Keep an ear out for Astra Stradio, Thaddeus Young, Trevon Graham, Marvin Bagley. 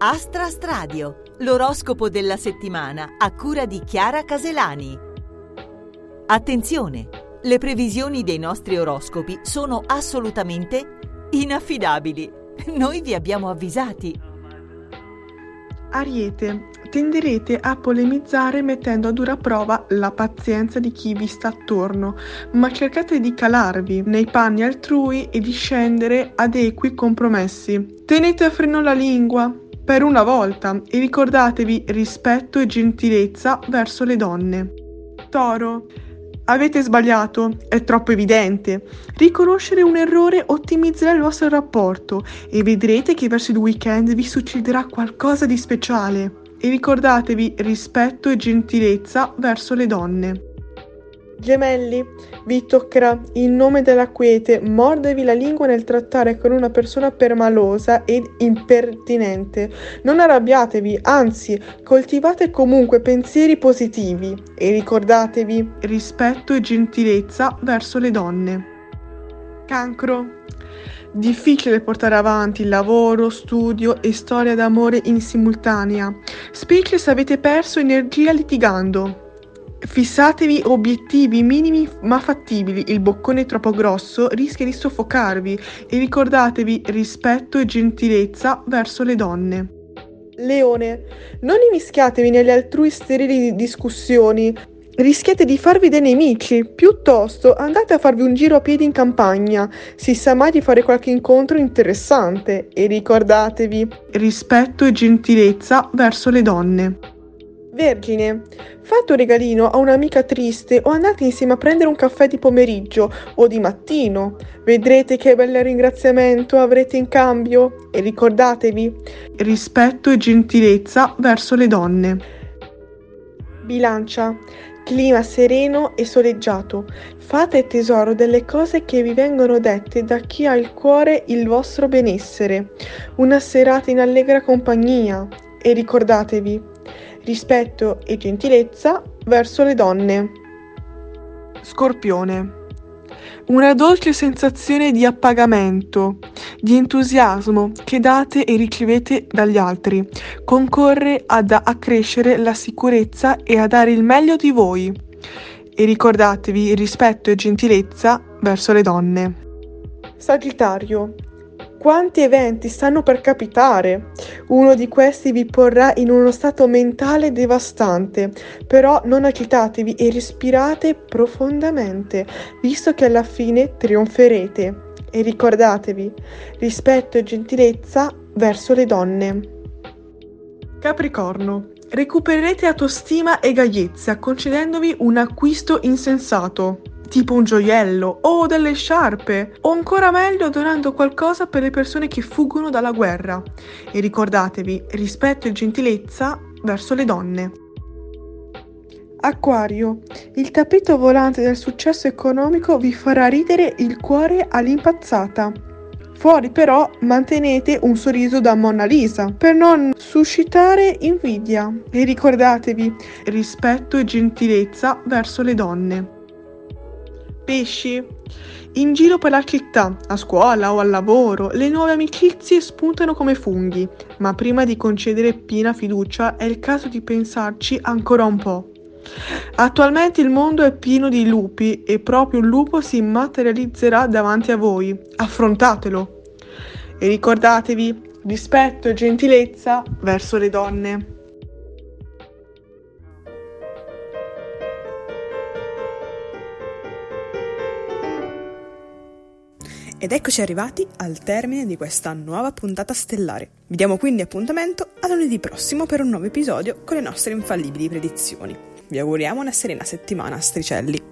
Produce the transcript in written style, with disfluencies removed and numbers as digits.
Astra Stradio, l'oroscopo della settimana a cura di Chiara Caselani. Attenzione, le previsioni dei nostri oroscopi sono assolutamente inaffidabili. Noi vi abbiamo avvisati. Ariete, tenderete a polemizzare mettendo a dura prova la pazienza di chi vi sta attorno, ma cercate di calarvi nei panni altrui e di scendere ad equi compromessi. Tenete a freno la lingua per una volta e ricordatevi rispetto e gentilezza verso le donne. Toro, avete sbagliato, è troppo evidente. Riconoscere un errore ottimizzerà il vostro rapporto e vedrete che verso il weekend vi succederà qualcosa di speciale. E ricordatevi rispetto e gentilezza verso le donne. Gemelli, vi toccherà in nome della quiete mordervi la lingua nel trattare con una persona permalosa ed impertinente. Non arrabbiatevi, anzi, coltivate comunque pensieri positivi e ricordatevi rispetto e gentilezza verso le donne. Cancro, difficile portare avanti lavoro, studio e storia d'amore in simultanea, specie se avete perso energia litigando. Fissatevi obiettivi minimi ma fattibili, il boccone troppo grosso rischia di soffocarvi e ricordatevi rispetto e gentilezza verso le donne. Leone, non immischiatevi nelle altrui sterili discussioni, rischiate di farvi dei nemici, piuttosto andate a farvi un giro a piedi in campagna, si sa mai di fare qualche incontro interessante e ricordatevi rispetto e gentilezza verso le donne. Vergine, fate un regalino a un'amica triste o andate insieme a prendere un caffè di pomeriggio o di mattino. Vedrete che bel ringraziamento avrete in cambio e ricordatevi rispetto e gentilezza verso le donne. Bilancia, clima sereno e soleggiato. Fate tesoro delle cose che vi vengono dette da chi ha il cuore il vostro benessere. Una serata in allegra compagnia e ricordatevi rispetto e gentilezza verso le donne. Scorpione, una dolce sensazione di appagamento, di entusiasmo che date e ricevete dagli altri, concorre ad accrescere la sicurezza e a dare il meglio di voi. E ricordatevi rispetto e gentilezza verso le donne. Sagittario, quanti eventi stanno per capitare? Uno di questi vi porrà in uno stato mentale devastante, però non agitatevi e respirate profondamente, visto che alla fine trionferete. E ricordatevi, rispetto e gentilezza verso le donne. Capricorno, recupererete autostima e gaiezza concedendovi un acquisto insensato, tipo un gioiello o delle sciarpe, o ancora meglio donando qualcosa per le persone che fuggono dalla guerra. E ricordatevi rispetto e gentilezza verso le donne. Acquario, il tappeto volante del successo economico vi farà ridere il cuore all'impazzata. Fuori però mantenete un sorriso da Mona Lisa per non suscitare invidia. E ricordatevi rispetto e gentilezza verso le donne. Pesci, in giro per la città, a scuola o al lavoro, le nuove amicizie spuntano come funghi, ma prima di concedere piena fiducia è il caso di pensarci ancora un po'. Attualmente il mondo è pieno di lupi e proprio il lupo si materializzerà davanti a voi. Affrontatelo e ricordatevi rispetto e gentilezza verso le donne. Ed eccoci arrivati al termine di questa nuova puntata stellare. Vi diamo quindi appuntamento a lunedì prossimo per un nuovo episodio con le nostre infallibili predizioni. Vi auguriamo una serena settimana, astricelli.